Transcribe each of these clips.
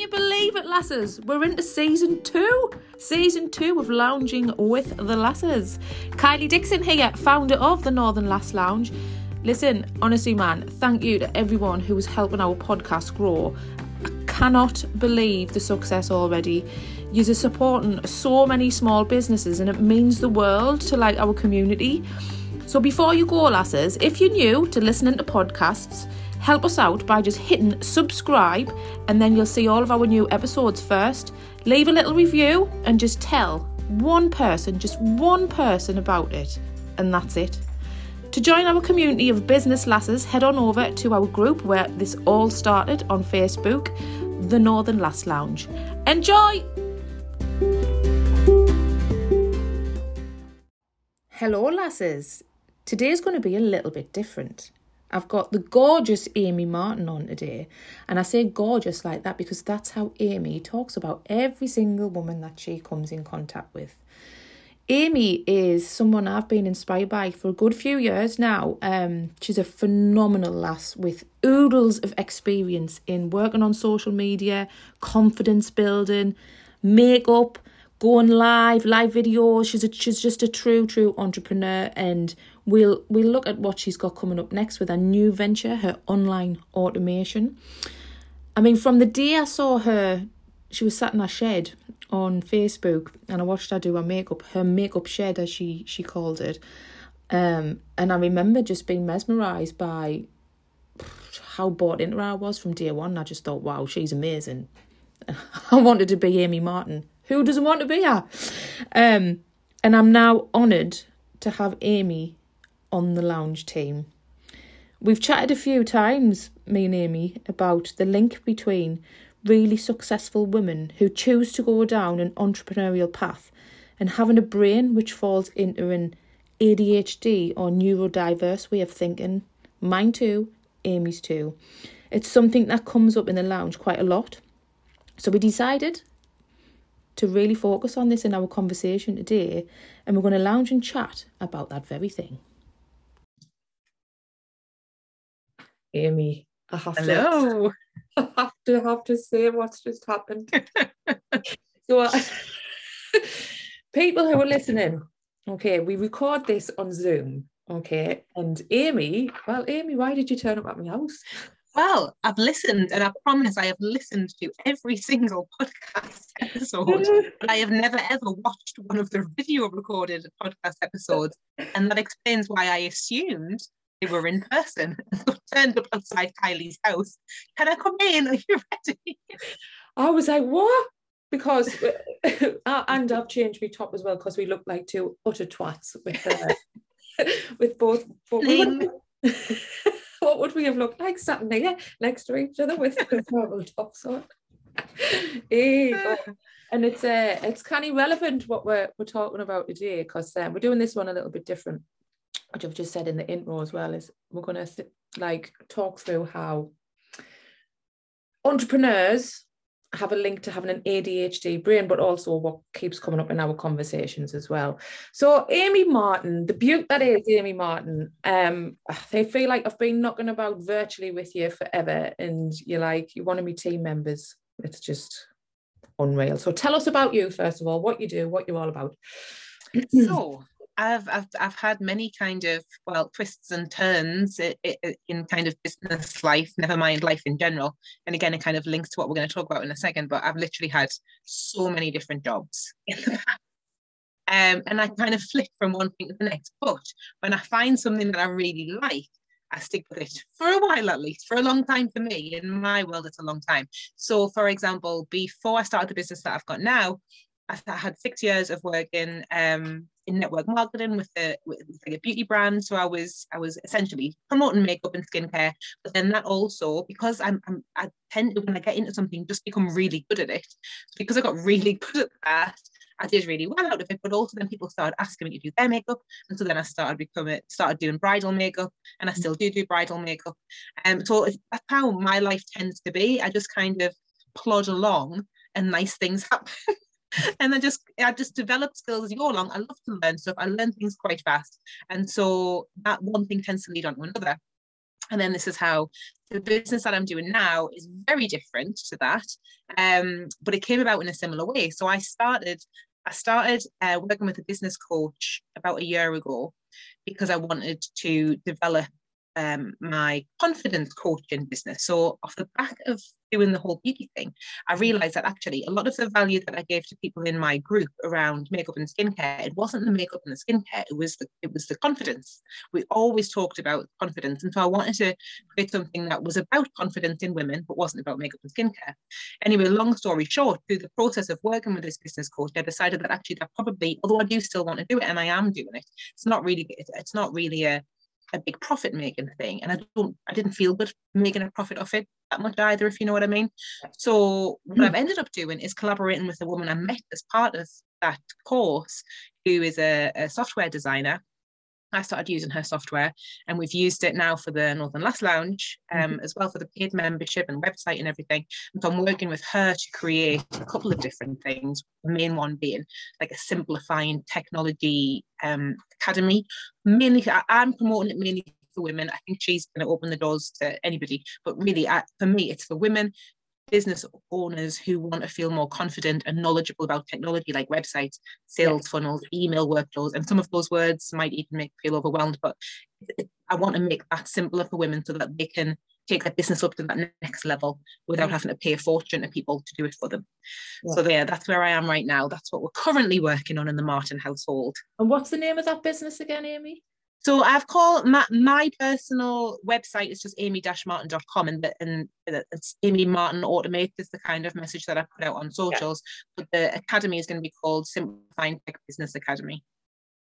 you believe it, lasses? We're into season two. Season two of Lounging with the Lasses. Kylie Dixon here, founder of the Northern Lass Lounge. Listen, honestly, man, thank you to everyone who is helping our podcast grow. I cannot believe the success already. You're supporting so many small businesses and it means the world to like our community. So before you go, lasses, if you're new to listening to podcasts, help us out by just hitting subscribe and then you'll see all of our new episodes first. Leave a little review and just tell one person about it, and that's it. To join our community of business lasses, head on over to our group where this all started on Facebook, the Northern Lass Lounge. Enjoy! Hello lasses. Today's going to be a little bit different. I've got the gorgeous Amy Martin on today. And I say gorgeous like that because that's how Amy talks about every single woman that she comes in contact with. Amy is someone I've been inspired by for a good few years now. She's a phenomenal lass with oodles of experience in working on social media, confidence building, makeup, going live videos. She's just a true entrepreneur, and we'll look at what she's got coming up next with her new venture, her online automation. I mean, from the day I saw her, she was sat in her shed on Facebook and I watched her do her makeup shed, as she called it. And I remember just being mesmerised by how bought into her I was from day one. I just thought, wow, she's amazing. I wanted to be Amy Martin. Who doesn't want to be her? And I'm now honoured to have Amy on the lounge team. We've chatted a few times, me and Amy, about the link between really successful women who choose to go down an entrepreneurial path and having a brain which falls into an ADHD or neurodiverse way of thinking. Mine too, Amy's too. It's something that comes up in the lounge quite a lot. So we decided to really focus on this in our conversation today, and we're going to lounge and chat about that very thing. Amy, I have Hello. To I have to say what's just happened. So people who are listening, okay, we record this on Zoom, okay, and Amy, why did you turn up at my house? Well, I've listened, and I promise I have listened to every single podcast episode. I have never, ever watched one of the video-recorded podcast episodes, and that explains why I assumed they were in person. So I turned up outside Kylie's house. Can I come in? Are you ready? I was like, what? Because, and I've changed my top as well, because we look like two utter twats with both. What would we have looked like sitting here next to each other with normal tops on? And it's kind of relevant what we're talking about today, because we're doing this one a little bit different, which I've just said in the intro as well, is we're going to talk through how entrepreneurs have a link to having an ADHD brain, but also what keeps coming up in our conversations as well. So Amy Martin, the beaut that is Amy Martin, I feel like I've been knocking about virtually with you forever, and you're one of my team members. It's just unreal. So tell us about you, first of all, what you do, what you're all about. So I've had many kind of twists and turns in kind of business life, never mind life in general. And again, it kind of links to what we're going to talk about in a second, but I've literally had so many different jobs in the past. And I kind of flip from one thing to the next. But when I find something that I really like, I stick with it for a while, at least for a long time. For me, in my world, it's a long time. So for example, before I started the business that I've got now, I had 6 years of work in network marketing with a beauty brand. So I was essentially promoting makeup and skincare. But then that also, because I tend to, when I get into something, just become really good at it. So because I got really good at that, I did really well out of it, but also then people started asking me to do their makeup. And so then I started doing bridal makeup, and I still do bridal makeup. So that's how my life tends to be. I just kind of plod along and nice things happen. And I just develop skills as you go along. I love to learn stuff. I learn things quite fast. And so that one thing tends to lead on to another. And then this is how the business that I'm doing now is very different to that. But it came about in a similar way. So I started working with a business coach about a year ago because I wanted to develop my confidence coaching business. So off the back of doing the whole beauty thing, I realized that actually a lot of the value that I gave to people in my group around makeup and skincare, it wasn't the makeup and the skincare, it was the confidence. We always talked about confidence, and so I wanted to create something that was about confidence in women but wasn't about makeup and skincare. Anyway, long story short, through the process of working with this business coach, I decided that actually that probably, although I do still want to do it and I am doing it, it's not really a big profit making thing, and I didn't feel good making a profit off it that much either, if you know what I mean. So what I've ended up doing is collaborating with a woman I met as part of that course, who is a software designer. I started using her software, and we've used it now for the Northern Lass Lounge as well, for the paid membership and website and everything. And so I'm working with her to create a couple of different things, the main one being like a simplifying technology academy. Mainly, I'm promoting it mainly for women. I think she's going to open the doors to anybody, but really for me, it's for women business owners who want to feel more confident and knowledgeable about technology, like websites, sales funnels, email workflows. And some of those words might even make me feel overwhelmed, but I want to make that simpler for women so that they can take their business up to that next level without having to pay a fortune to people to do it for them. So yeah, that's where I am right now. That's what we're currently working on in the Martin household. And what's the name of that business again, Amy? So I've called my personal website is just amy-martin.com, and it's Amy Martin Automate is the kind of message that I put out on socials. But the academy is going to be called Simplifying Tech Business Academy.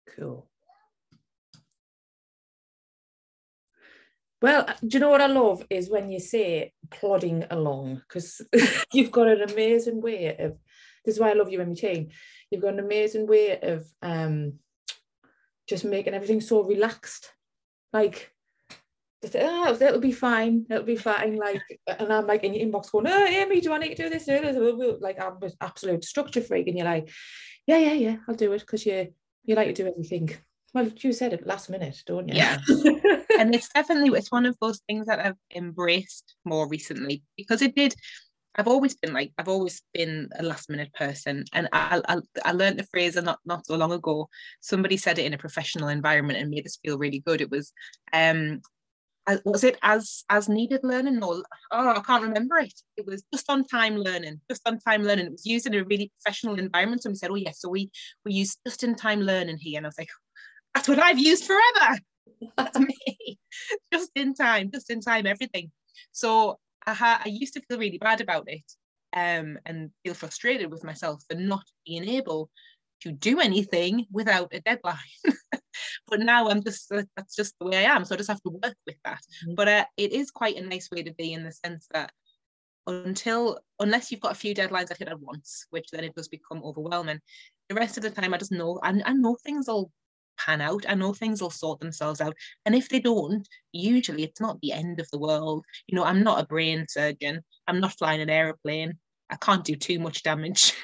Cool. Well, do you know what I love is when you say plodding along, because you've got an amazing way of, this is why I love you and my team. You've got an amazing way of just making everything so relaxed, like, oh, that'll be fine, like, and I'm like in your inbox going, oh, Amy, do I need to do this? Like, I'm an absolute structure freak, and you're like, yeah, I'll do it, because you like to do everything. Well, you said it last minute, don't you? Yeah. And it's one of those things that I've embraced more recently, because I've always been a last minute person. And I learned the phrase not so long ago. Somebody said it in a professional environment and made us feel really good. It was, was it as needed learning? Or, oh, I can't remember it. It was just on time learning. It was used in a really professional environment. So we said, oh yes, so we use just in time learning here. And I was like, that's what I've used forever. That's me. Just in time, everything. So I used to feel really bad about it and feel frustrated with myself for not being able to do anything without a deadline. But now that's just the way I am. So I just have to work with that. But it is quite a nice way to be, in the sense that unless you've got a few deadlines that hit at once, which then it does become overwhelming, the rest of the time I just know, and I know things will pan out. I know things will sort themselves out, and if they don't, usually it's not the end of the world. You know, I'm not a brain surgeon, I'm not flying an aeroplane, I can't do too much damage.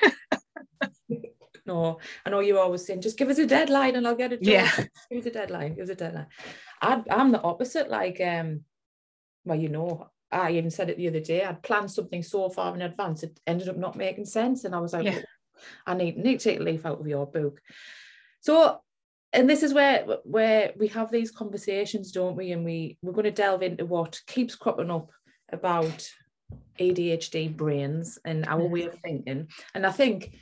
No, I know you're always saying, just give us a deadline and I'll get it done. Yeah, give us a deadline. I'm the opposite, like, well, you know, I even said it the other day, I'd planned something so far in advance it ended up not making sense, and I was like, I need to take a leaf out of your book. So, and this is where we have these conversations, don't we? And we're going to delve into what keeps cropping up about ADHD brains and our way of thinking. And I think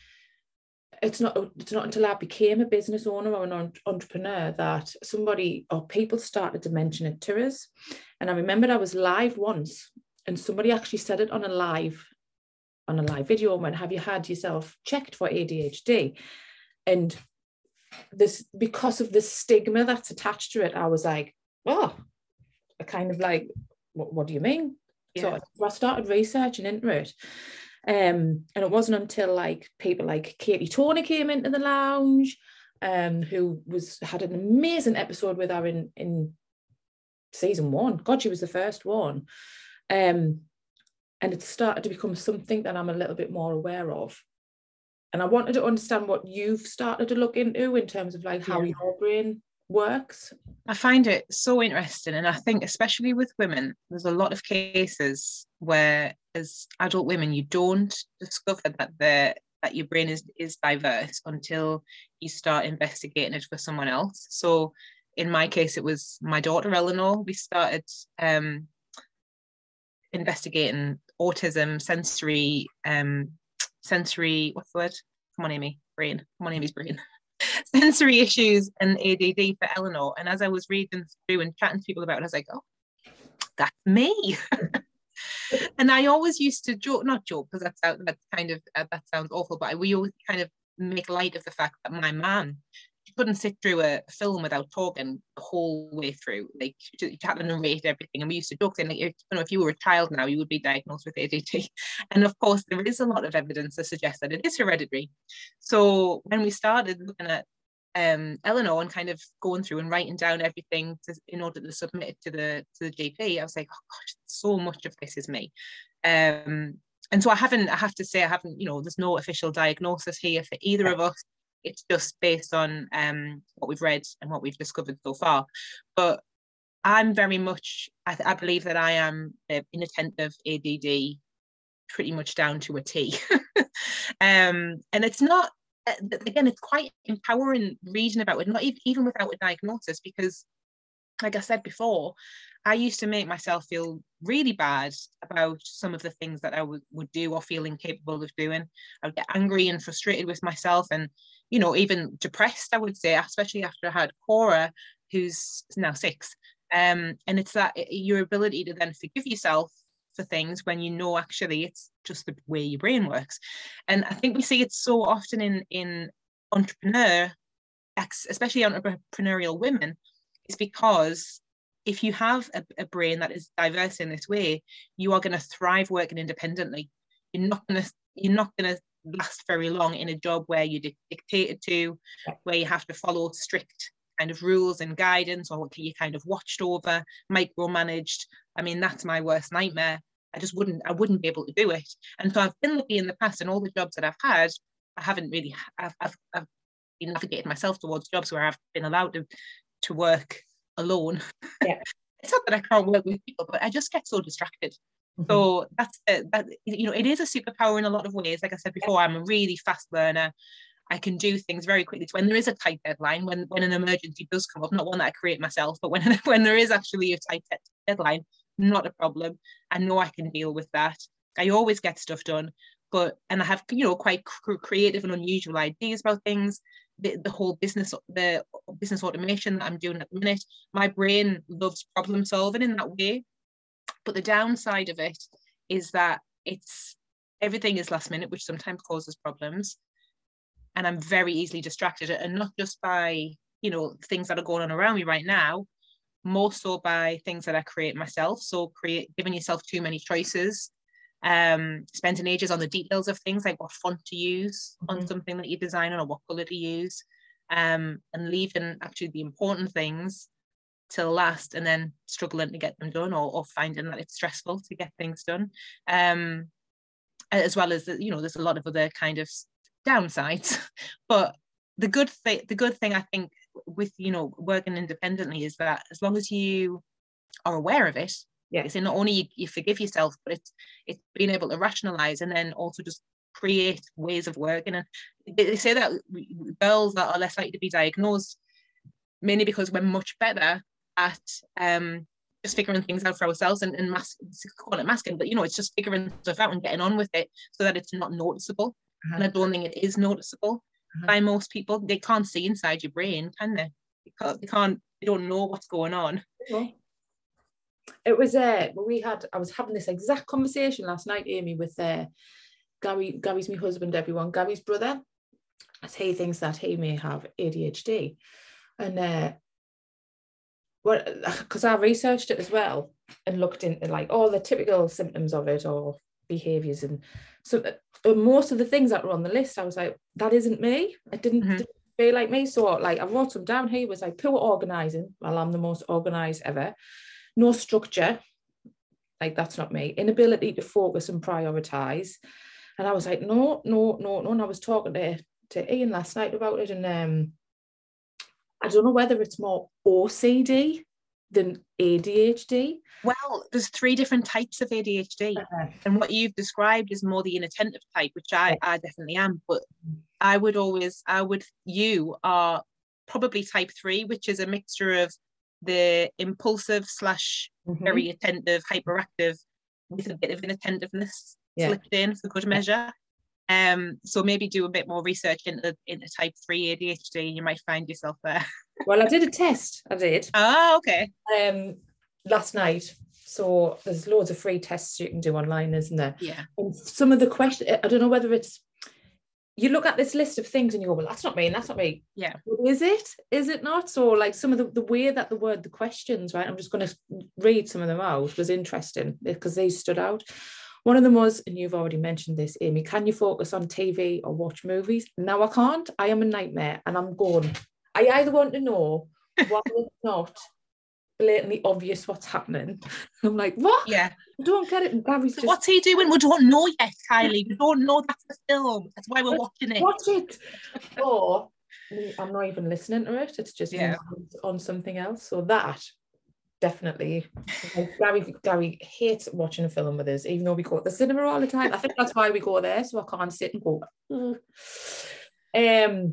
it's not until I became a business owner or an entrepreneur that somebody or people started to mention it to us. And I remembered I was live once, and somebody actually said it on a live video and went, have you had yourself checked for ADHD? And this, because of the stigma that's attached to it, I was like, oh, I kind of like, what do you mean? Yeah. So I started researching into it, and it wasn't until like people like Katie Tony came into the lounge, who had an amazing episode with her in season 1. God, she was the first one, and it started to become something that I'm a little bit more aware of. And I wanted to understand what you've started to look into in terms of like how your brain works? I find it so interesting, and I think especially with women, there's a lot of cases where as adult women you don't discover that your brain is diverse until you start investigating it for someone else. So in my case, it was my daughter Eleanor. We started investigating autism, sensory, what's the word? Come on, Amy, brain. Come on, Amy's brain. Sensory issues and ADD for Eleanor. And as I was reading through and chatting to people about it, I was like, oh, that's me. And I always used to not joke, because that sounds awful, but we always kind of make light of the fact that my mum couldn't sit through a film without talking the whole way through. Like, she had to narrate everything. And we used to joke saying, like, if you were a child now, you would be diagnosed with ADHD. And of course, there is a lot of evidence that suggests that it is hereditary. So when we started looking at Eleanor and kind of going through and writing down everything in order to submit it to the GP, I was like, oh gosh, so much of this is me. And so I have to say, you know, there's no official diagnosis here for either of us. It's just based on what we've read and what we've discovered so far. But I'm very much, I believe that I am inattentive, ADD, pretty much down to a T. And it's not, again, it's quite empowering reading about it, not even without a diagnosis, because like I said before, I used to make myself feel really bad about some of the things that I would do or feel incapable of doing. I would get angry and frustrated with myself and, you know, even depressed, I would say, especially after I had Cora, who's now 6. And it's that your ability to then forgive yourself for things when you know actually it's just the way your brain works. And I think we see it so often in especially entrepreneurial women, is because if you have a brain that is diverse in this way, you are going to thrive working independently. You're not going to last very long in a job where you're dictated to, where you have to follow strict kind of rules and guidance, or you're kind of watched over, micromanaged. I mean, that's my worst nightmare. I wouldn't be able to do it. And so I've been lucky in the past, and all the jobs that I've had, I haven't really, I've navigated myself towards jobs where I've been allowed to work alone. Yeah. It's not that I can't work with people, but I just get so distracted. Mm-hmm. So that's that. You know, it is a superpower in a lot of ways. Like I said before, I'm a really fast learner. I can do things very quickly. It's when there is a tight deadline, when an emergency does come up, not one that I create myself, but when there is actually a tight deadline, not a problem. I know I can deal with that. I always get stuff done, and I have, you know, quite creative and unusual ideas about things. The whole business, the business automation that I'm doing at the minute, my brain loves problem solving in that way. But the downside of it is that everything is last minute, which sometimes causes problems. And I'm very easily distracted, and not just by, you know, things that are going on around me right now, more so by things that I create myself. So giving yourself too many choices, spending ages on the details of things, like what font to use on something that you design, or what color to use, and leaving actually the important things till last, and then struggling to get them done, or finding that it's stressful to get things done, as well as you know, there's a lot of other kind of downsides. But the good thing I think with, you know, working independently is that as long as you are aware of it. Yeah. So not only you forgive yourself, but it's being able to rationalize and then also just create ways of working. And they say that girls that are less likely to be diagnosed, mainly because we're much better at just figuring things out for ourselves and masking, but you know, it's just figuring stuff out and getting on with it so that it's not noticeable. Mm-hmm. And I don't think it is noticeable by most people. They can't see inside your brain, can they? Because they don't know what's going on. Mm-hmm. It was I was having this exact conversation last night, Amy, with Gary. Gary's my husband, everyone. Gary's brother, as he thinks that he may have ADHD, and because I researched it as well and looked into like all the typical symptoms of it or behaviors, and so most of the things that were on the list, I was like, that isn't me. It didn't feel like me. So like I wrote some down here. Was like poor organising. Well, I'm the most organised ever. No structure, like that's not me. Inability to focus and prioritize. And I was like, no. And I was talking to Ian last night about it, and I don't know whether it's more OCD than ADHD. Well, there's three different types of ADHD. And what you've described is more the inattentive type, which I definitely am. But you are probably type 3, which is a mixture of the impulsive / very attentive, hyperactive, with a bit of inattentiveness slipped in for good measure. So maybe do a bit more research into type 3 ADHD and you might find yourself there. Well, I did a test. I did. Oh, okay. Last night. So there's loads of free tests you can do online, isn't there? Yeah. And some of the questions, I don't know whether it's, you look at this list of things and you go, well, that's not me and that's not me. Yeah. Is it? Is it not? So like some of the way that the questions, right? I'm just going to read some of them out, was interesting because they stood out. One of them was, and you've already mentioned this, Amy, can you focus on TV or watch movies? No, I can't. I am a nightmare and I'm gone. I either want to know why it's not blatantly obvious what's happening. I'm like, what? Yeah. I don't get it. So what's he doing? We don't know yet, Kylie. We don't know that's the film. That's why we're watching it. Watch it. Or I'm not even listening to it. It's just on something else. So that... definitely. Gary hates watching a film with us, even though we go to the cinema all the time. I think that's why we go there, so I can't sit and go. Can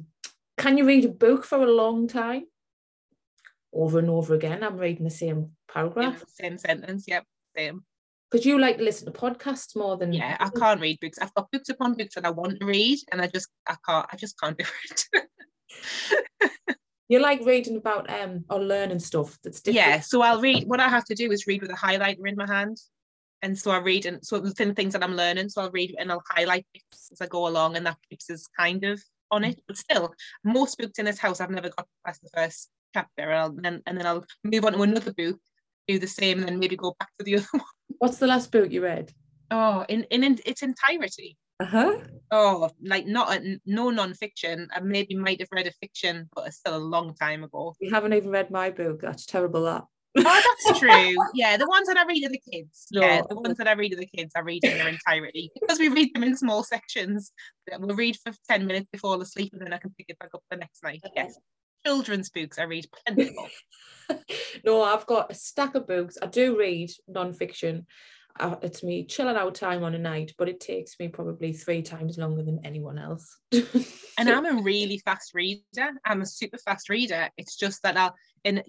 you read a book for a long time? Over and over again, I'm reading the same paragraph. Same sentence, yep, same. Because you like to listen to podcasts more than... Yeah, I can't read books. I've got books upon books that I want to read, and I just can't do it. You like reading about or learning stuff that's different. Yeah, so I'll read. What I have to do is read with a highlighter in my hand, and so I read and so within things that I'm learning, so I'll read and I'll highlight bits as I go along, and that bits is kind of on it. But still, most books in this house, I've never got past the first chapter, and then I'll move on to another book, do the same, and then maybe go back to the other one. What's the last book you read? Oh, in its entirety. Oh, like no non-fiction. I maybe might have read a fiction, but it's still a long time ago. You haven't even read my book. That's terrible, that. Oh, that's true. Yeah, the ones that I read to the kids. No. Yeah, the ones that I read to the kids, I read in their entirety because we read them in small sections. We'll read for 10 minutes before all asleep, and then I can pick it back up the next night. Yes, children's books I read plenty of. No, I've got a stack of books. I do read non-fiction. It's me chilling out time on a night, but it takes me probably 3 times longer than anyone else. And I'm a really fast reader. I'm a super fast reader. It's just that what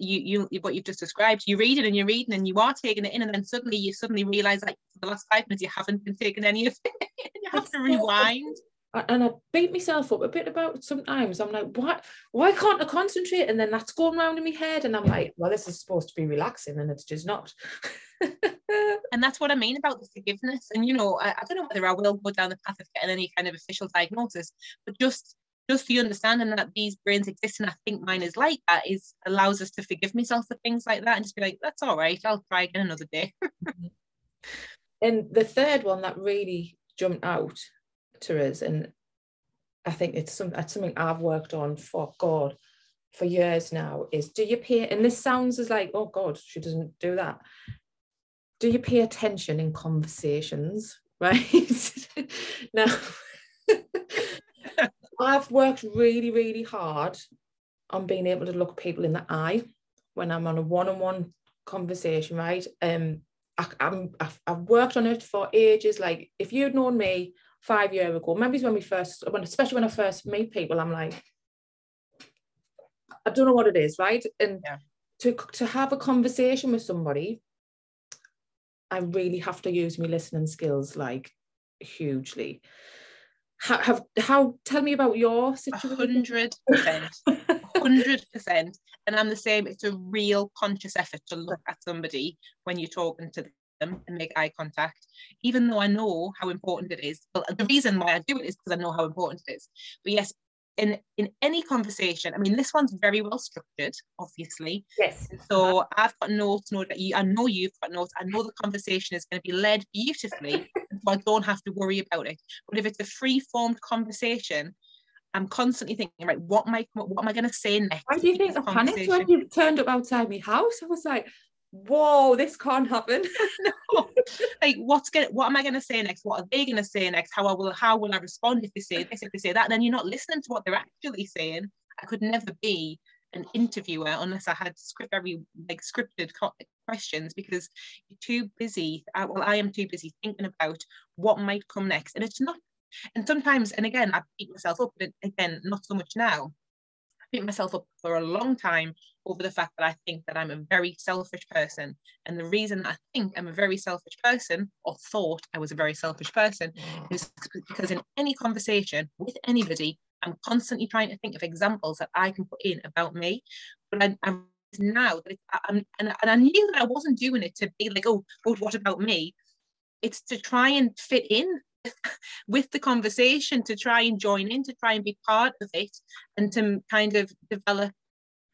you've just described, you read it and you're reading and you are taking it in, and then suddenly you realize, like, for the last 5 minutes you haven't been taking any of it. You have to rewind. And I beat myself up a bit about it sometimes. I'm like, what? Why can't I concentrate? And then that's going round in my head, and I'm like, well, this is supposed to be relaxing, and it's just not. And that's what I mean about the forgiveness. And I don't know whether I will go down the path of getting any kind of official diagnosis, but just the understanding that these brains exist, and I think mine is like that, is allows us to forgive myself for things like that and just be like, that's all right, I'll try again another day. And the third one that really jumped out to us, and I think it's something I've worked on for years now, is do you pay, and this sounds as like, oh God, she doesn't do that. Do you pay attention in conversations, right? Now, I've worked really, really hard on being able to look people in the eye when I'm on a one-on-one conversation, right? I've worked on it for ages. Like, if you'd known me 5 years ago, maybe it's especially when I first meet people, I'm like, I don't know what it is, right? And to have a conversation with somebody, I really have to use my listening skills, like, hugely. Tell me about your situation. 100%. And I'm the same. It's a real conscious effort to look at somebody when you're talking to them and make eye contact, even though I know how important it is. Well, the reason why I do it is because I know how important it is. But yes, in any conversation, I mean, this one's very well structured, obviously. Yes. So I've got notes. I know you've got notes. I know the conversation is going to be led beautifully, so I don't have to worry about it. But if it's a free-formed conversation, I'm constantly thinking, right, what am I going to say next? Why do you think I panicked when you turned up outside my house? I was like, whoa, this can't happen. No. Like, what am I going to say next? What are they going to say next? How will I respond if they say this, if they say that? And then you're not listening to what they're actually saying. I could never be an interviewer unless I had scripted questions, because you're too busy. Well, I am too busy thinking about what might come next, and it's not. And sometimes, and again, I beat myself up. But again, not so much now. I beat myself up for a long time over the fact that I think that I'm a very selfish person, and the reason I think I'm a very selfish person, or thought I was a very selfish person, is because in any conversation with anybody, I'm constantly trying to think of examples that I can put in about me. But I knew that I wasn't doing it to be like, oh, but what about me? It's to try and fit in with the conversation, to try and join in, to try and be part of it, and to kind of develop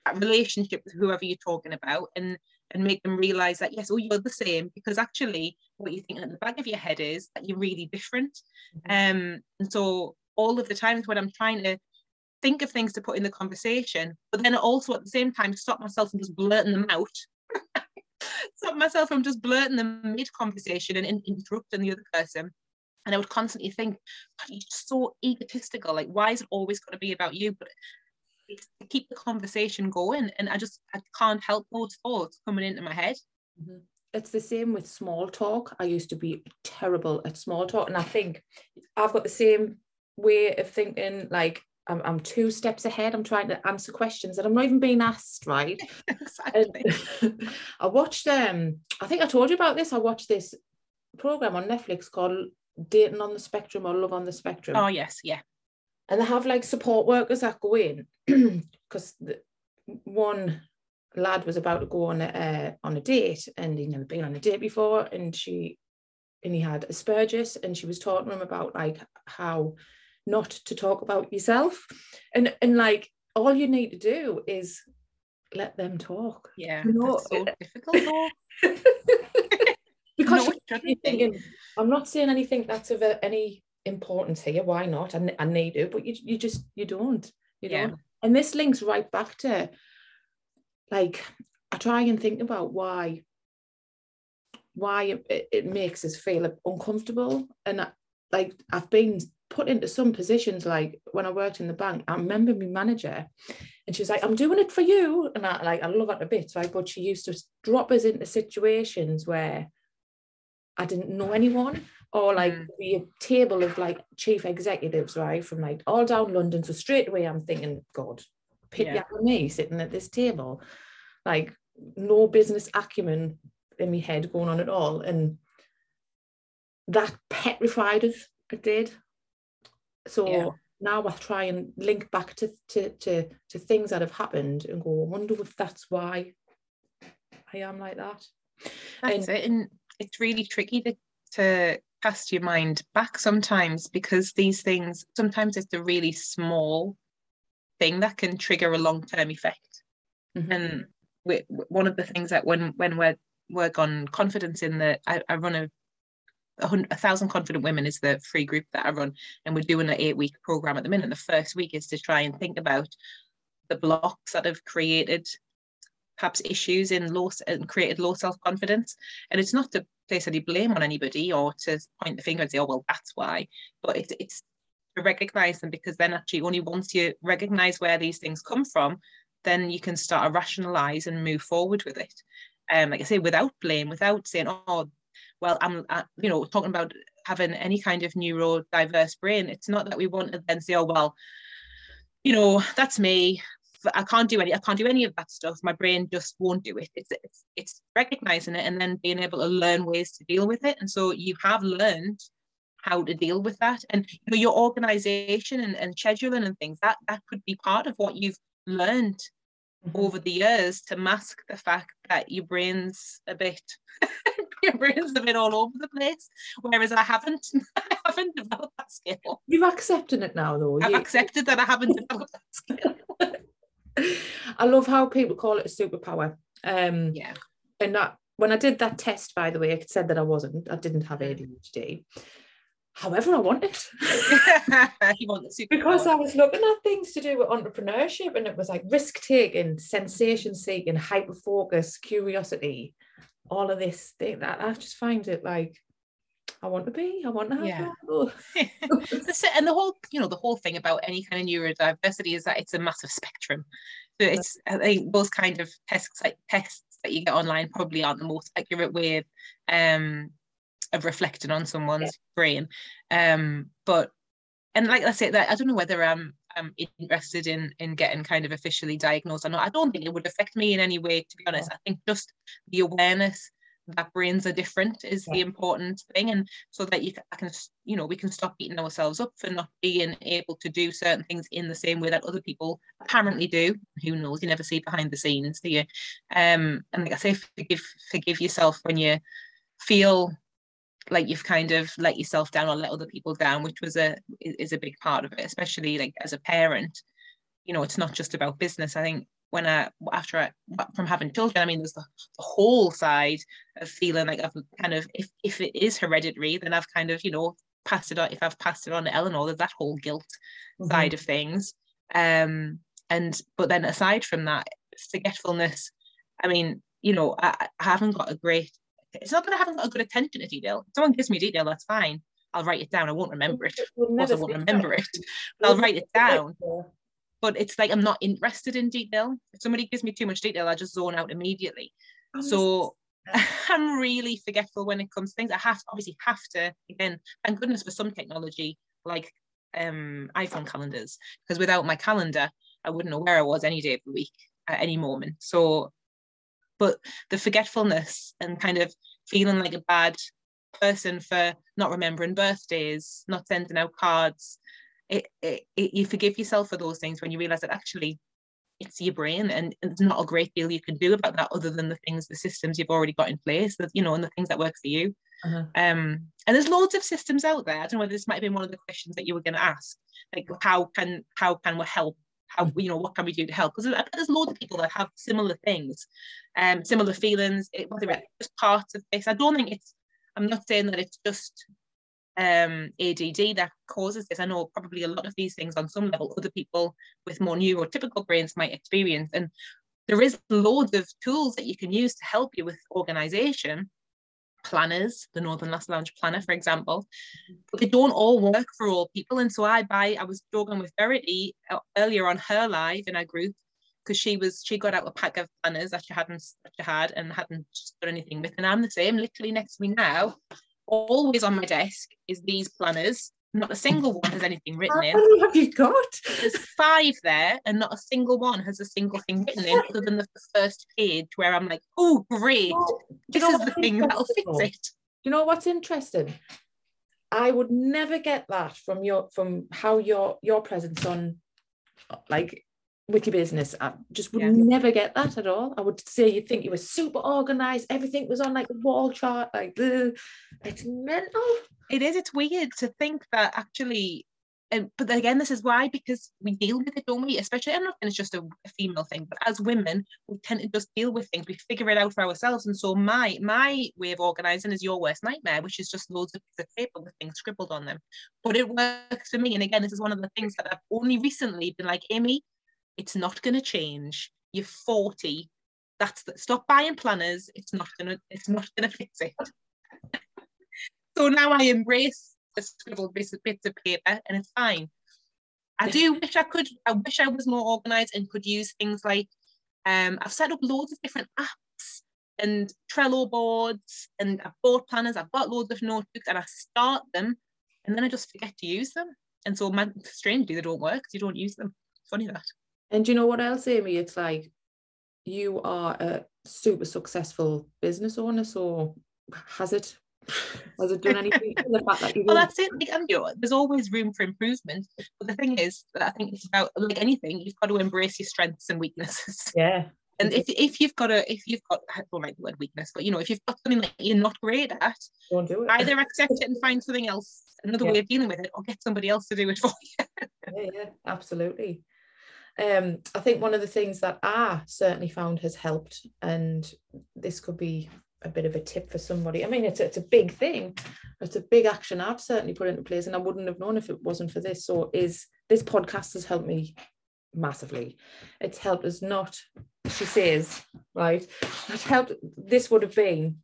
that relationship with whoever you're talking about, and make them realize that, yes, oh, you're the same, because actually what you think at the back of your head is that you're really different. And so all of the times when I'm trying to think of things to put in the conversation, but then also at the same time stop myself from just blurting them out, stop myself from just blurting them mid-conversation and interrupting the other person. And I would constantly think, you're so egotistical, like, why is it always going to be about you? But it's to keep the conversation going, and I can't help those thoughts coming into my head. Mm-hmm. It's the same with small talk. I used to be terrible at small talk, and I think I've got the same way of thinking, like I'm two steps ahead. I'm trying to answer questions that I'm not even being asked, right? Exactly. I watched I think I told you about this. I watched this program on Netflix called Dating on the Spectrum, or Love on the Spectrum. Oh yes, yeah. And they have like support workers that go in, because one lad was about to go on a date, and he'd never been on a date before, and he had aspergers, and she was talking to him about like how not to talk about yourself, and like all you need to do is let them talk. Yeah, you know, that's so difficult because I'm not saying anything that's of any importance here, why not, and I need to, but you don't. And this links right back to, like, I try and think about why it makes us feel uncomfortable. And I've been put into some positions, like when I worked in the bank, I remember my manager, and she was like, I'm doing it for you, and I love that a bit, right? But she used to drop us into situations where I didn't know anyone, or like the table of like chief executives, right, from like all down London. So straight away I'm thinking, God, pity me sitting at this table, like no business acumen in my head going on at all. And that petrified us, it did. So now I try and link back to things that have happened and go, I wonder if that's why I am like that. That's it. And it's really tricky to cast your mind back sometimes, because these things, sometimes it's a really small thing that can trigger a long-term effect. Mm-hmm. And one of the things that when we're work on confidence in the, I run a 1,000 Confident Women is the free group that I run, and we're doing an 8-week program at the minute. The first week is to try and think about the blocks that have created perhaps issues and created low self-confidence. And it's not to place any blame on anybody or to point the finger and say, oh, well, that's why, but it's to recognize them, because then actually only once you recognize where these things come from, then you can start to rationalize and move forward with it. Like I say, without blame, without saying, oh, well, I'm talking about having any kind of neurodiverse brain. It's not that we want to then say, oh, well, that's me. I can't do any of that stuff. My brain just won't do it. It's recognizing it and then being able to learn ways to deal with it. And so you have learned how to deal with that. And your organization and scheduling and things, that could be part of what you've learned over the years to mask the fact that your brain's a bit all over the place, whereas I haven't developed that skill. You've accepted it now, though. I've accepted that I haven't developed that skill. I love how people call it a superpower. And that, when I did that test, by the way, it said that I didn't have ADHD. However, I want it. You want the superpower. Because I was looking at things to do with entrepreneurship, and it was like risk-taking, sensation-seeking, hyper-focus, curiosity, all of this thing that I just find it like, I want to have that. And the whole thing about any kind of neurodiversity is that it's a massive spectrum. So it's, I think those kind of tests that you get online probably aren't the most accurate way of reflecting on someone's brain. But, and like I say, that I don't know whether I'm interested in getting kind of officially diagnosed or not. I don't think it would affect me in any way, to be honest. I think just the awareness that brains are different is the important thing, and so that we can stop beating ourselves up for not being able to do certain things in the same way that other people apparently do. Who knows, you never see behind the scenes, do you? And like I say, forgive yourself when you feel like you've kind of let yourself down or let other people down, which is a big part of it, especially like as a parent. You know, it's not just about business. I think from having children, I mean, there's the whole side of feeling like I've kind of, if it is hereditary, then I've kind of, you know, passed it on. If I've passed it on to Eleanor, there's that whole guilt side of things. But then aside from that, forgetfulness. I mean, you know, I haven't got a great, it's not that I haven't got a good attention to detail. If someone gives me detail, that's fine. I'll write it down. I won't remember it. I won't remember it, but I'll write it down. But it's like I'm not interested in detail. If somebody gives me too much detail, I just zone out immediately. So I'm really forgetful when it comes to things. I have to, again, thank goodness for some technology like iPhone calendars, because without my calendar, I wouldn't know where I was any day of the week at any moment. So, but the forgetfulness and kind of feeling like a bad person for not remembering birthdays, not sending out cards, you forgive yourself for those things when you realize that actually it's your brain, and it's not a great deal you can do about that other than the systems you've already got in place, that, you know, and the things that work for you. And there's loads of systems out there. I don't know whether this might have been one of the questions that you were going to ask, like how can we help, how, you know, what can we do to help, because there's loads of people that have similar things, similar feelings, whether it's just part of this. I don't think it's, I'm not saying that it's just ADD that causes this. I know probably a lot of these things on some level other people with more neurotypical brains might experience, and there is loads of tools that you can use to help you with organization. Planners, the Northern Lass Lounge planner, for example, but they don't all work for all people. And so I was talking with Verity earlier on her live in our group, because she got out a pack of planners that she hadn't done anything with, and I'm the same. Literally next to me now, always on my desk, is these planners. Not a single one has anything written in. How many have you got? There's 5 there, and not a single one has a single thing written in, other than the first page where I'm like, oh, great. Well, this is the thing that'll fix it. You know what's interesting? I would never get that from how your presence on, like, with your business. I just would never get that at all. I would say you'd think you were super organized, everything was on like a wall chart, like it's mental. It is, it's weird to think that actually, but then again, this is why, because we deal with it, don't we? Especially, I'm not saying it's just a female thing, but as women, we tend to just deal with things, we figure it out for ourselves. And so my way of organising is your worst nightmare, which is just loads of pieces of paper with things scribbled on them. But it works for me. And again, this is one of the things that I've only recently been like, Amy, it's not going to change. You're 40. Stop buying planners. It's not going to fix it. So now I embrace the scribbled bits of paper, and it's fine. I do wish I could. I wish I was more organised and could use things like I've set up loads of different apps and Trello boards, and I've bought planners. I've got loads of notebooks, and I start them, and then I just forget to use them. And so, strangely, they don't work because you don't use them. Funny that. And you know what else, Amy? It's like you are a super successful business owner, so has it done anything? The fact that well, that's it. Like, there's always room for improvement. But the thing is that I think it's about, like anything, you've got to embrace your strengths and weaknesses. Yeah. And if you've got I don't like the word weakness, but you know, if you've got something that you're not great at, don't do it. Either accept it and find something else, another way of dealing with it, or get somebody else to do it for you. Yeah, absolutely. I think one of the things that I certainly found has helped, and this could be a bit of a tip for somebody. I mean, it's a big thing. It's a big action I've certainly put into place, and I wouldn't have known if it wasn't for this. So this podcast has helped me massively. It's helped us not, she says, right? It's helped. This would have been,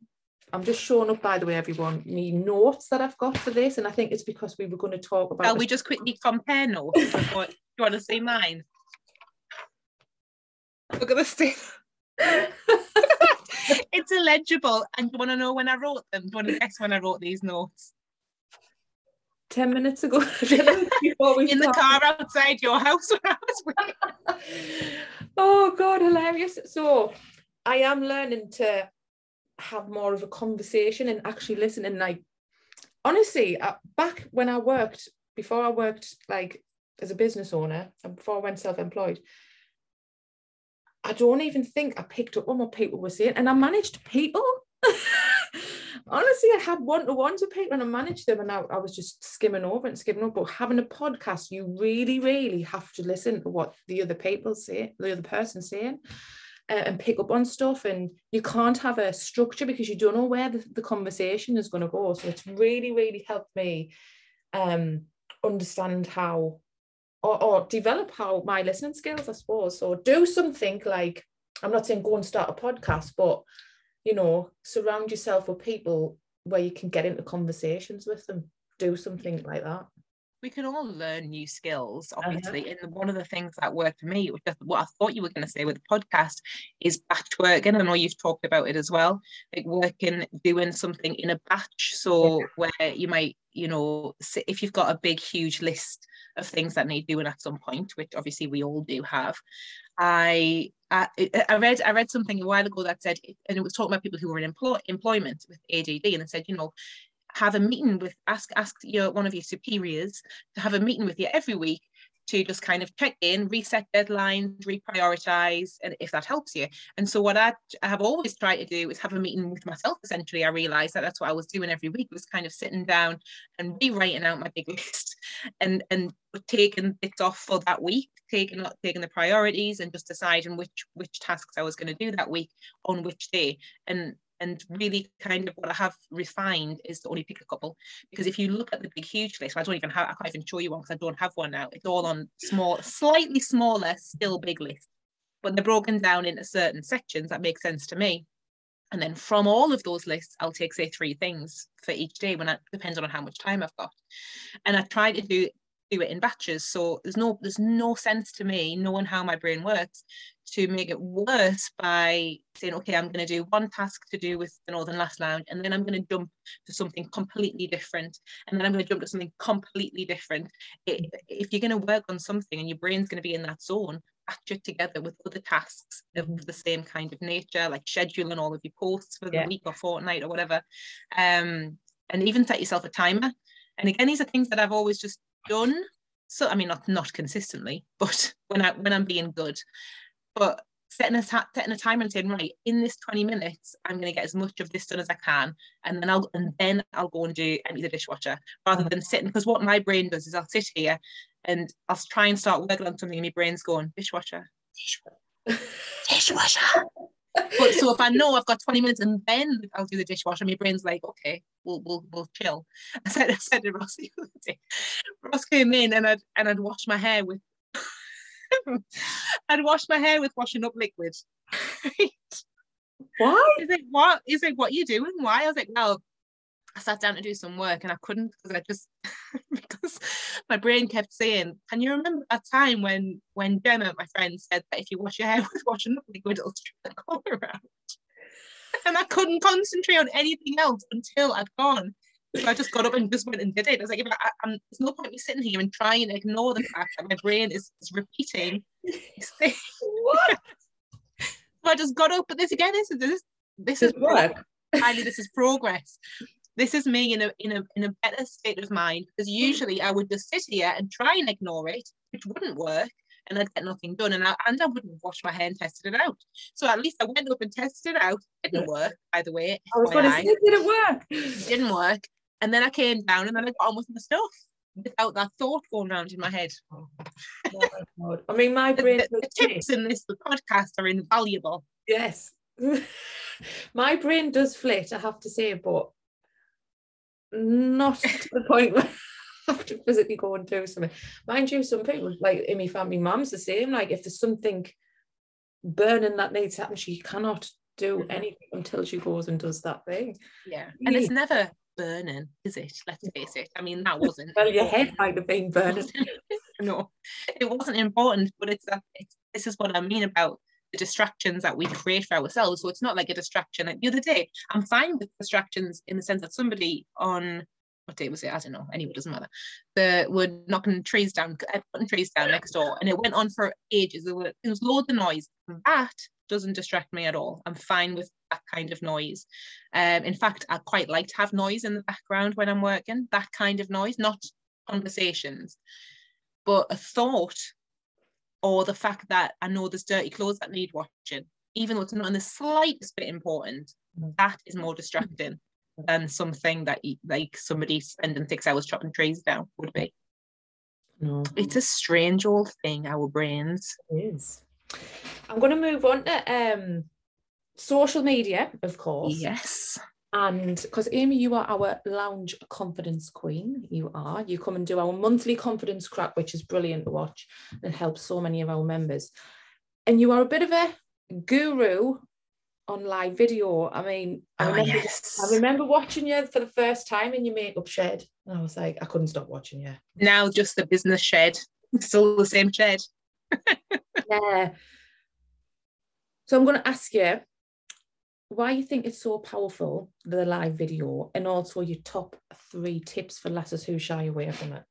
I'm just showing up, by the way, everyone, me notes that I've got for this. And I think it's because we were going to talk about... Well, we just quickly compare notes. Do you want to see mine? Look at this thing. It's illegible. And do you want to know when I wrote them? Do you want to guess when I wrote these notes? 10 minutes ago. In the car outside your house when I was waiting. Oh God, hilarious. So I am learning to have more of a conversation and actually listen. And like, honestly, back when I worked, before I worked like as a business owner and before I went self-employed, I don't even think I picked up on what people were saying, and I managed people. Honestly, I had one-to-ones with people and I managed them, and I was just skimming over. But having a podcast, you really, really have to listen to what the other people say, the other person's saying, and pick up on stuff. And you can't have a structure because you don't know where the conversation is going to go. So it's really, really helped me understand how, or develop how my listening skills, I suppose. So do something like, I'm not saying go and start a podcast, but, you know, surround yourself with people where you can get into conversations with them. Do something like that. We can all learn new skills, obviously. Uh-huh. And one of the things that worked for me, which is what I thought you were going to say with the podcast, is batch working. I know you've talked about it as well, like working, doing something in a batch. So where you might, you know, if you've got a big, huge list of things that need doing at some point, which obviously we all do have. I read something a while ago that said, and it was talking about people who were in employment with ADD, and it said, you know, have a meeting with, ask your one of your superiors to have a meeting with you every week to just kind of check in, reset deadlines, reprioritize, and if that helps you. And so what I have always tried to do is have a meeting with myself, essentially. I realized that that's what I was doing every week, was kind of sitting down and rewriting out my big list and taking bits off for that week, taking the priorities, and just deciding which tasks I was going to do that week on which day. And really kind of what I have refined is to only pick a couple, because if you look at the big huge list, I can't even show you one because I don't have one now. It's all on small, slightly smaller, still big lists, but they're broken down into certain sections that make sense to me. And then from all of those lists, I'll take, say, 3 things for each day, when it depends on how much time I've got. And I try to do it in batches. So there's no sense to me, knowing how my brain works, to make it worse by saying, okay, I'm going to do one task to do with the Northern Lass Lounge, and then I'm going to jump to something completely different, and then I'm going to jump to something completely different. If you're going to work on something and your brain's going to be in that zone, batch it together with other tasks of the same kind of nature, like scheduling all of your posts for the week or fortnight or whatever, and even set yourself a timer. And again, these are things that I've always just done. So I mean, not consistently, but when I'm being good. But setting a timer and saying, right, in this 20 minutes, I'm going to get as much of this done as I can, and then I'll go and do empty the dishwasher, rather than sitting, because what my brain does is I'll sit here and I'll try and start working on something, and my brain's going, dishwasher. But so if I know I've got 20 minutes and then I'll do the dishwasher, my brain's like, okay, we'll chill. I said to Ross the other day, Ross came in and I'd wash my hair with washing up liquid. What you doing? Why? I was like, well, I sat down to do some work and I couldn't because my brain kept saying, can you remember that time when Gemma, my friend, said that if you wash your hair with washing up liquid, it'll strip the colour out? And I couldn't concentrate on anything else until I'd gone. So I just got up and just went and did it. I was like, there's no point me sitting here and trying to ignore the fact that my brain is repeating this thing. What? So I just got up, but this is work. Kylie, this is progress. This is me in a better state of mind, because usually I would just sit here and try and ignore it, which wouldn't work, and I'd get nothing done, and I wouldn't wash my hair and tested it out. So at least I went up and tested it out. It didn't work, by the way. I was going to say, didn't work. It didn't work. And then I came down and then I got on with my stuff without that thought going around in my head. Oh, my God. I mean, my brain... the tips in this podcast are invaluable. Yes. My brain does flit, I have to say, but not to the point where I have to physically go and do something. Mind you, some people, like in my family, mum's the same. Like, if there's something burning that needs to happen, she cannot do anything until she goes and does that thing. Yeah. And it's never burning, is it? Let's face it. I mean, that wasn't... Well, your head might have been burning. No, it wasn't important, but this is what I mean about the distractions that we create for ourselves. So it's not like a distraction. Like the other day, I'm fine with distractions in the sense that somebody on, what day was it? I don't know. Anyway, it doesn't matter. They were putting trees down next door, and it went on for ages. There was loads of noise. That doesn't distract me at all. I'm fine with that kind of noise. In fact, I quite like to have noise in the background when I'm working, that kind of noise, not conversations. But a thought, or the fact that I know there's dirty clothes that need washing, even though it's not in the slightest bit important, that is more distracting than something that like somebody spending 6 hours chopping trees down would be. No. It's a strange old thing, our brains. It is. I'm going to move on to social media, of course. Yes. And because Amy, you are our lounge confidence queen. You are. You come and do our monthly confidence crack, which is brilliant to watch and helps so many of our members. And you are a bit of a guru on live video. I mean, I remember watching you for the first time in your makeup shed, and I was like, I couldn't stop watching you. Now just the business shed, still the same shed. Yeah. So I'm going to ask you why you think it's so powerful, the live video, and also your top 3 tips for lasses who shy away from it.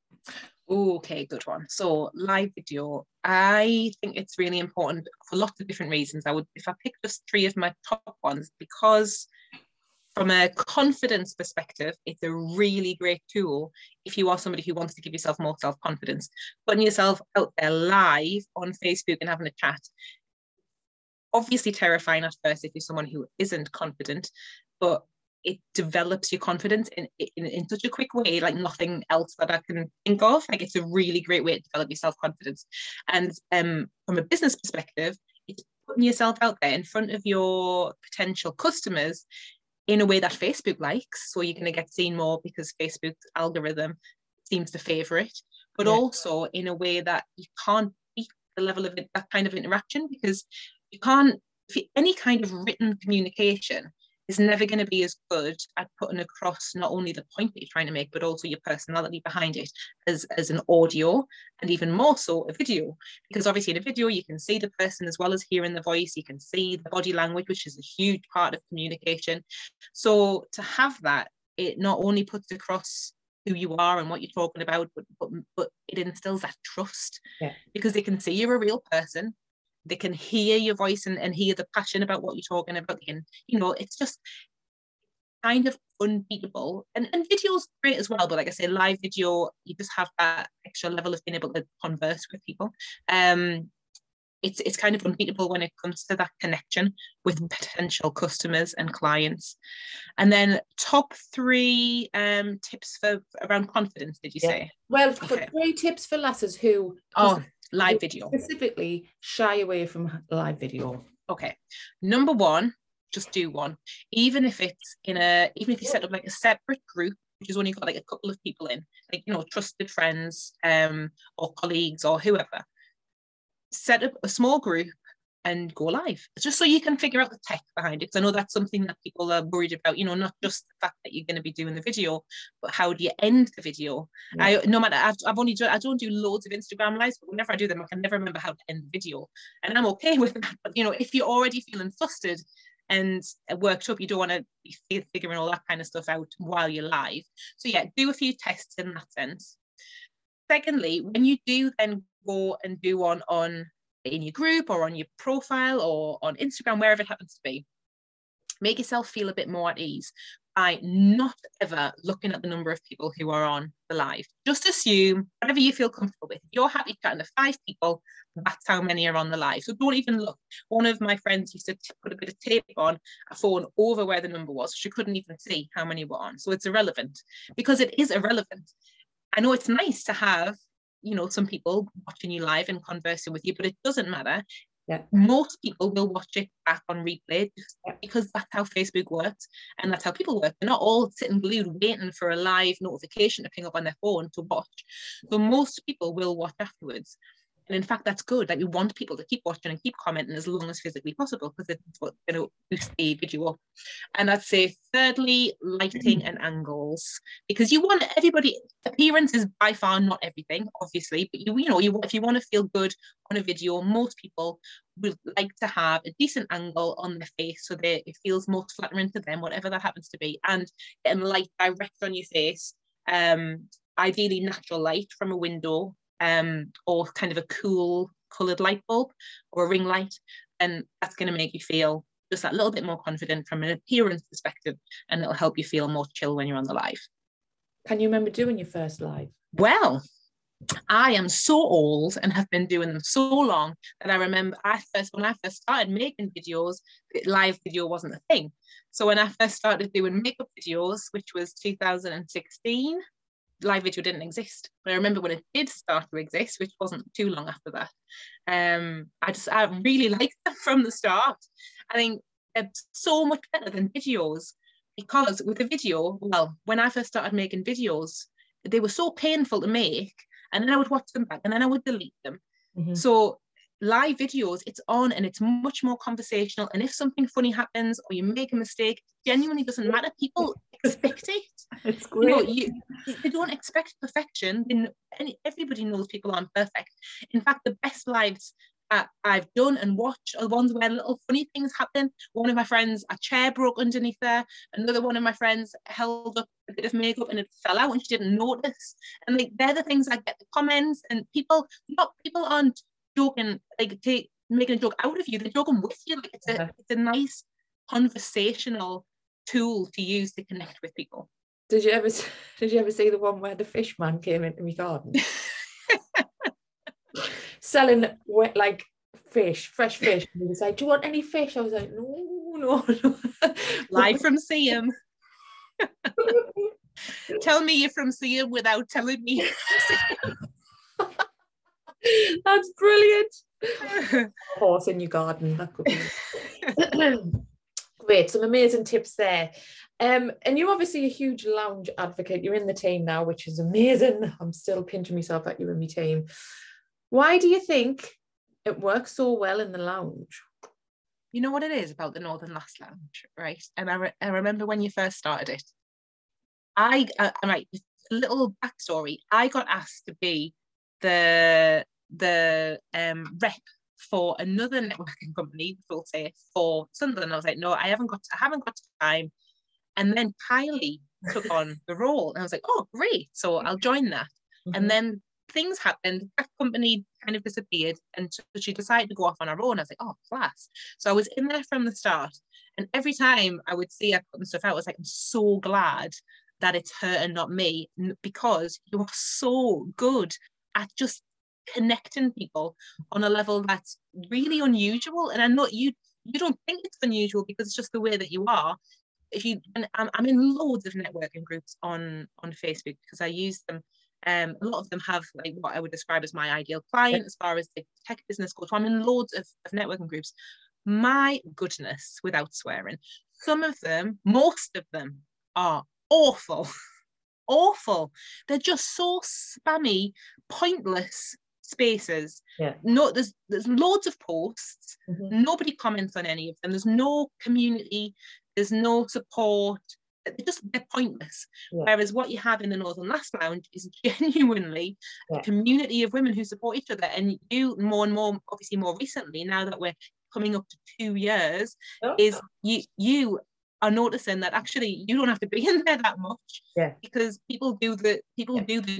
Ooh, okay, good one. So live video, I think it's really important for lots of different reasons. If I pick just 3 of my top ones, because from a confidence perspective, it's a really great tool if you are somebody who wants to give yourself more self-confidence. Putting yourself out there live on Facebook and having a chat, obviously terrifying at first if you're someone who isn't confident, but it develops your confidence in such a quick way, like nothing else that I can think of. Like, it's a really great way to develop your self-confidence. And from a business perspective, it's putting yourself out there in front of your potential customers in a way that Facebook likes. So you're going to get seen more because Facebook's algorithm seems to favour it, but also in a way that you can't beat the level of that kind of interaction, because you can't, any kind of written communication is never going to be as good at putting across not only the point that you're trying to make, but also your personality behind it as an audio, and even more so a video. Because obviously in a video, you can see the person as well as hearing the voice, you can see the body language, which is a huge part of communication. So to have that, it not only puts across who you are and what you're talking about, but it instills that trust, because they can see you're a real person. They can hear your voice and hear the passion about what you're talking about. And, you know, it's just kind of unbeatable. And video's great as well, but like I say, live video, you just have that extra level of being able to converse with people. It's kind of unbeatable when it comes to that connection with potential customers and clients. And then top 3 tips for around confidence, did you say? Well, okay. For 3 tips for lasses who... live video, specifically shy away from live video. Okay, number 1, just do one, even if you set up like a separate group, which is when you've got like a couple of people in, like, you know, trusted friends or colleagues or whoever. Set up a small group and go live, just so you can figure out the tech behind it, because I know that's something that people are worried about, you know, not just the fact that you're going to be doing the video, but how do you end the video? I don't do loads of Instagram lives, but whenever I do them, I can never remember how to end the video, and I'm okay with that. But, you know, if you're already feeling flustered and worked up, you don't want to be figuring all that kind of stuff out while you're live. So yeah, do a few tests in that sense. Secondly, when you do then go and do one on in your group or on your profile or on Instagram, wherever it happens to be, make yourself feel a bit more at ease by not ever looking at the number of people who are on the live. Just assume whatever you feel comfortable with. If you're happy chatting to 5 people, that's how many are on the live. So don't even look. One of my friends used to put a bit of tape on a phone over where the number was. She couldn't even see how many were on. So it's irrelevant, because it is irrelevant. I know it's nice to have, you know, some people watching you live and conversing with you, but it doesn't matter. Most people will watch it back on replay, just because that's how Facebook works and that's how people work. They're not all sitting glued waiting for a live notification to ping up on their phone to watch. So most people will watch afterwards. And in fact, that's good. Like, we want people to keep watching and keep commenting as long as physically possible, because it's what's going to boost the video up. And I'd say thirdly, lighting and angles, because you want everybody, appearance is by far not everything, obviously, but you know, if you want to feel good on a video, most people would like to have a decent angle on their face so that it feels most flattering to them, whatever that happens to be, and getting light direct on your face, ideally natural light from a window, or kind of a cool coloured light bulb or a ring light, and that's going to make you feel just that little bit more confident from an appearance perspective, and it'll help you feel more chill when you're on the live. Can you remember doing your first live? Well, I am so old and have been doing them so long that I remember when I first started making videos, live video wasn't a thing. So when I first started doing makeup videos, which was 2016, live video didn't exist. But I remember when it did start to exist, which wasn't too long after that. I really liked them from the start. I think they're so much better than videos, because with a video, well, when I first started making videos, they were so painful to make, and then I would watch them back and then I would delete them. Mm-hmm. So live videos, it's on and it's much more conversational, and if something funny happens or you make a mistake, it genuinely doesn't matter. People expect it. It's great. They don't expect perfection. Everybody knows people aren't perfect. In fact, the best lives that I've done and watched are ones where little funny things happen. One of my friends, a chair broke underneath her. Another one of my friends held up a bit of makeup and it fell out and she didn't notice. And like, they're the things I get the comments, and people aren't joking, like making a joke out of you, they're joking with you. Like, it's a nice conversational tool to use to connect with people. Did you ever see the one where the fish man came into my garden selling wet, like fresh fish, and he was like, do you want any fish? I was like, no. Live from Seaem. Tell me you're from Seaem without telling me you're from Seaem. That's brilliant. Horse in your garden, that could be great. Some amazing tips there. And you're obviously a huge lounge advocate. You're in the team now, which is amazing. I'm still pinching myself at you and my team. Why do you think it works so well in the lounge? You know what it is about the Northern Lass Lounge, right? And I remember when you first started it, a little backstory. I got asked to be the rep for another networking company, we'll say, for Sunderland. I was like, no, I haven't got time. And then Kylie took on the role, and I was like, oh, great! So I'll join that. Mm-hmm. And then things happened. That company kind of disappeared, and so she decided to go off on her own. I was like, oh, class! So I was in there from the start, and every time I would see her putting stuff out, I was like, I'm so glad that it's her and not me, because you are so good at just connecting people on a level that's really unusual. And I know you don't think it's unusual because it's just the way that you are. I'm in loads of networking groups on Facebook because I use them. A lot of them have like what I would describe as my ideal client as far as the tech business goes. So I'm in loads of networking groups. My goodness, without swearing, some of them, most of them are awful. Awful. They're just so spammy, pointless spaces. Yeah. No, there's loads of posts. Mm-hmm. Nobody comments on any of them. There's no community. There's no support. They're pointless. Yeah. Whereas what you have in the Northern Lass Lounge is genuinely a community of women who support each other. And you, more and more, obviously more recently, now that we're coming up to 2 years, is you are noticing that actually you don't have to be in there that much, because people do the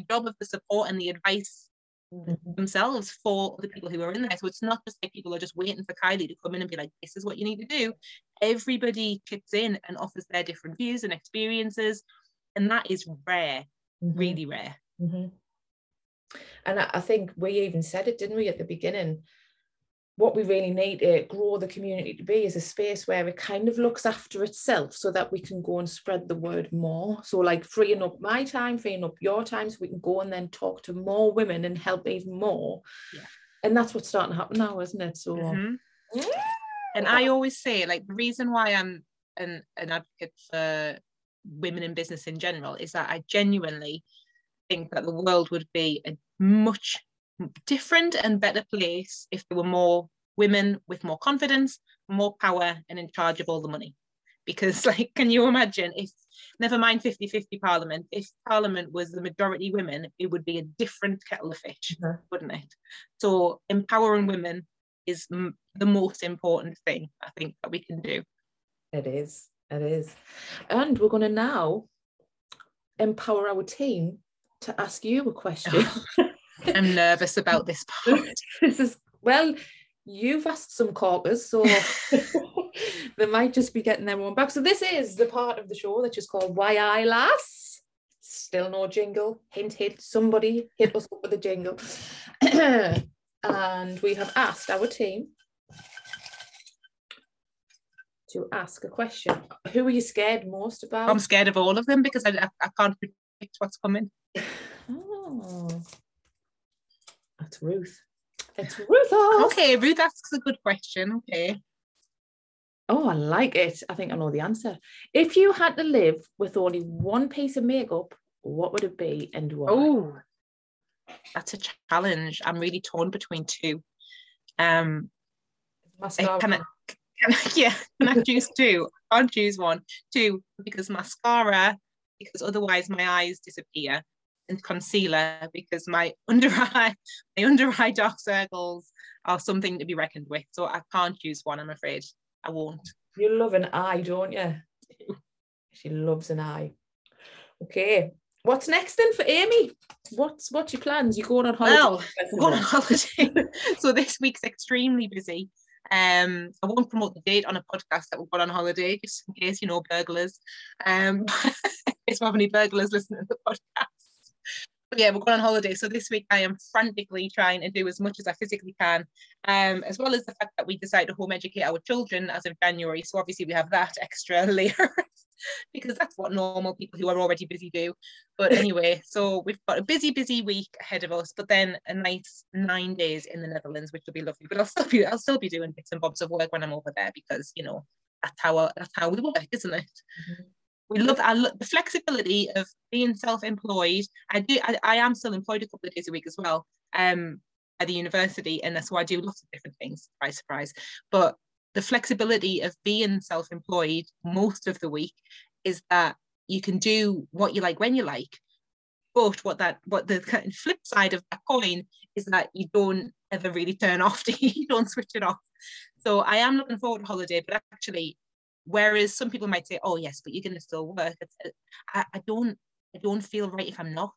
job of the support and the advice themselves for the people who are in there. So it's not just like people are just waiting for Kylie to come in and be like, this is what you need to do. Everybody chips in and offers their different views and experiences, and that is rare. Mm-hmm. Really rare. Mm-hmm. And I think we even said it, didn't we, at the beginning, what we really need to grow the community to be is a space where it kind of looks after itself so that we can go and spread the word more. So like freeing up my time, freeing up your time, so we can go and then talk to more women and help even more. Yeah. And that's what's starting to happen now, isn't it? So, mm-hmm. And I always say, like, the reason why I'm an advocate for women in business in general is that I genuinely think that the world would be a much different and better place if there were more women with more confidence, more power, and in charge of all the money. Because, like, can you imagine if, never mind 50-50 Parliament, if Parliament was the majority women, it would be a different kettle of fish, mm-hmm. wouldn't it? So empowering women is the most important thing, I think, that we can do. It is, it is. And we're going to now empower our team to ask you a question. I'm nervous about this part. This is, well, you've asked some corkers, so... They might just be getting their one back. So this is the part of the show that's just called Why I Lass. Still no jingle. Hint, hint. Somebody hit us up with a jingle. And we have asked our team to ask a question. Who are you scared most about? I'm scared of all of them because I can't predict what's coming. Oh, that's Ruth. It's Ruth. Okay, Ruth asks a good question. Okay. Oh, I like it. I think I know the answer. If you had to live with only one piece of makeup, what would it be and why? Oh, that's a challenge. I'm really torn between two. Can I choose two? I can't choose one. Two, because mascara, because otherwise my eyes disappear, and concealer, because my under eye dark circles are something to be reckoned with. So I can't choose one, I'm afraid. I won't. You love an eye, don't you? She loves an eye. Okay. What's next then for Amy? What's your plans? You're going on holiday? Well, I'm going on holiday. So this week's extremely busy. I won't promote the date on a podcast that we've got on holiday, just in case, you know, burglars. In case we have any burglars listening to the podcast. But yeah, we're going on holiday. So this week I am frantically trying to do as much as I physically can, as well as the fact that we decide to home educate our children as of January. So obviously we have that extra layer because that's what normal people who are already busy do. But anyway, so we've got a busy, busy week ahead of us, but then a nice 9 days in the Netherlands, which will be lovely. But I'll still be doing bits and bobs of work when I'm over there because, you know, that's how we work, isn't it? Mm-hmm. We love the flexibility of being self-employed. I am still employed a couple of days a week as well at the university, and that's why I do lots of different things, surprise, surprise. But the flexibility of being self-employed most of the week is that you can do what you like when you like. But what the kind of flip side of that coin is that you don't ever really turn off, you don't switch it off. So I am looking forward to holiday, but actually, whereas some people might say, oh yes, but you're going to still work. I don't feel right if I'm not.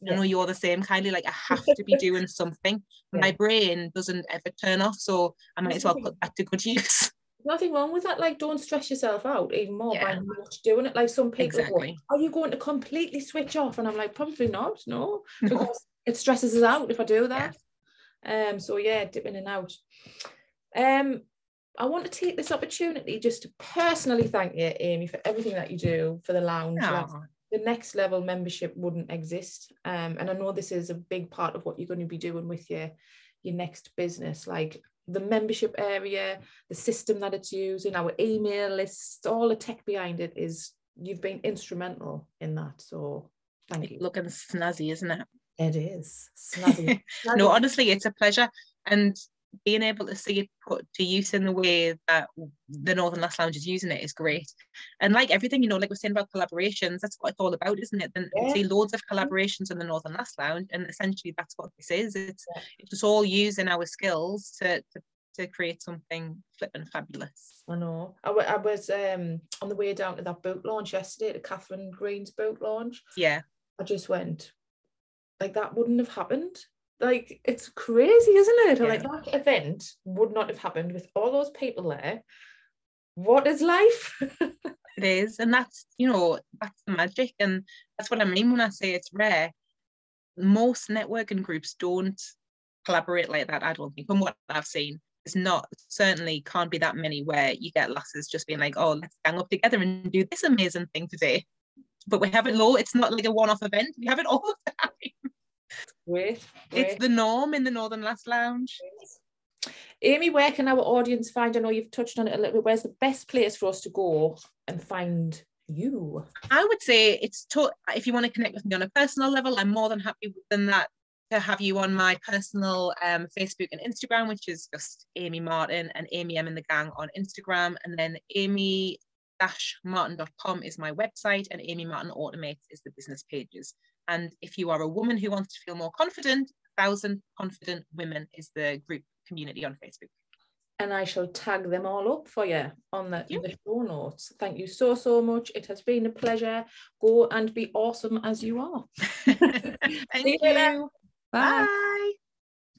Yeah. I know you're the same, Kylie. Like, I have to be doing something. Yeah. My brain doesn't ever turn off, so I might as well put that to good use. Nothing wrong with that. Like, don't stress yourself out even more by not doing it. Like, some people exactly. Are you going to completely switch off? And I'm like, probably not, no. Because it stresses us out if I do that. Yeah. So yeah, dip in and out. I want to take this opportunity just to personally thank you, Amy, for everything that you do for the lounge. Aww. The Next Level membership wouldn't exist. And I know this is a big part of what you're going to be doing with your next business, like the membership area, the system that it's using, our email lists, all the tech behind it is, you've been instrumental in that. So thank you. Looking snazzy, isn't it? It is. Snazzy. No, honestly, it's a pleasure. And being able to see it put to use in the way that the Northern Lass Lounge is using it is great. And like everything, you know, like we're saying about collaborations, that's what it's all about, isn't it? Then we see loads of collaborations in the Northern Lass Lounge, and essentially that's what this is. It's just all using our skills to create something flipping fabulous. I know. I was on the way down to that boat launch yesterday, to Catherine Green's boat launch. Yeah. I just went, like, that wouldn't have happened. Like, it's crazy, isn't it? Yeah. Like, that event would not have happened with all those people there. What is life? It is, and that's, you know, that's the magic, and that's what I mean when I say it's rare. Most networking groups don't collaborate like that, I don't think, from what I've seen. It's not, certainly can't be that many where you get lasses just being like, oh, let's gang up together and do this amazing thing today. But we have it all. It's not like a one-off event. We have it all the time. Great. It's the norm in the Northern Lass Lounge. Amy, where can our audience find, I know you've touched on it a little bit, where's the best place for us to go and find you? I would say if you want to connect with me on a personal level, I'm more than happy than that to have you on my personal Facebook and Instagram, which is just Amy Martin and Amy M and the Gang on Instagram. And then amy-martin.com is my website, and Amy Martin Automate is the business pages. And if you are a woman who wants to feel more confident, 1,000 Confident Women is the group community on Facebook. And I shall tag them all up for you on the show notes. Thank you so, so much. It has been a pleasure. Go and be awesome as you are. Thank you. Bye. Bye.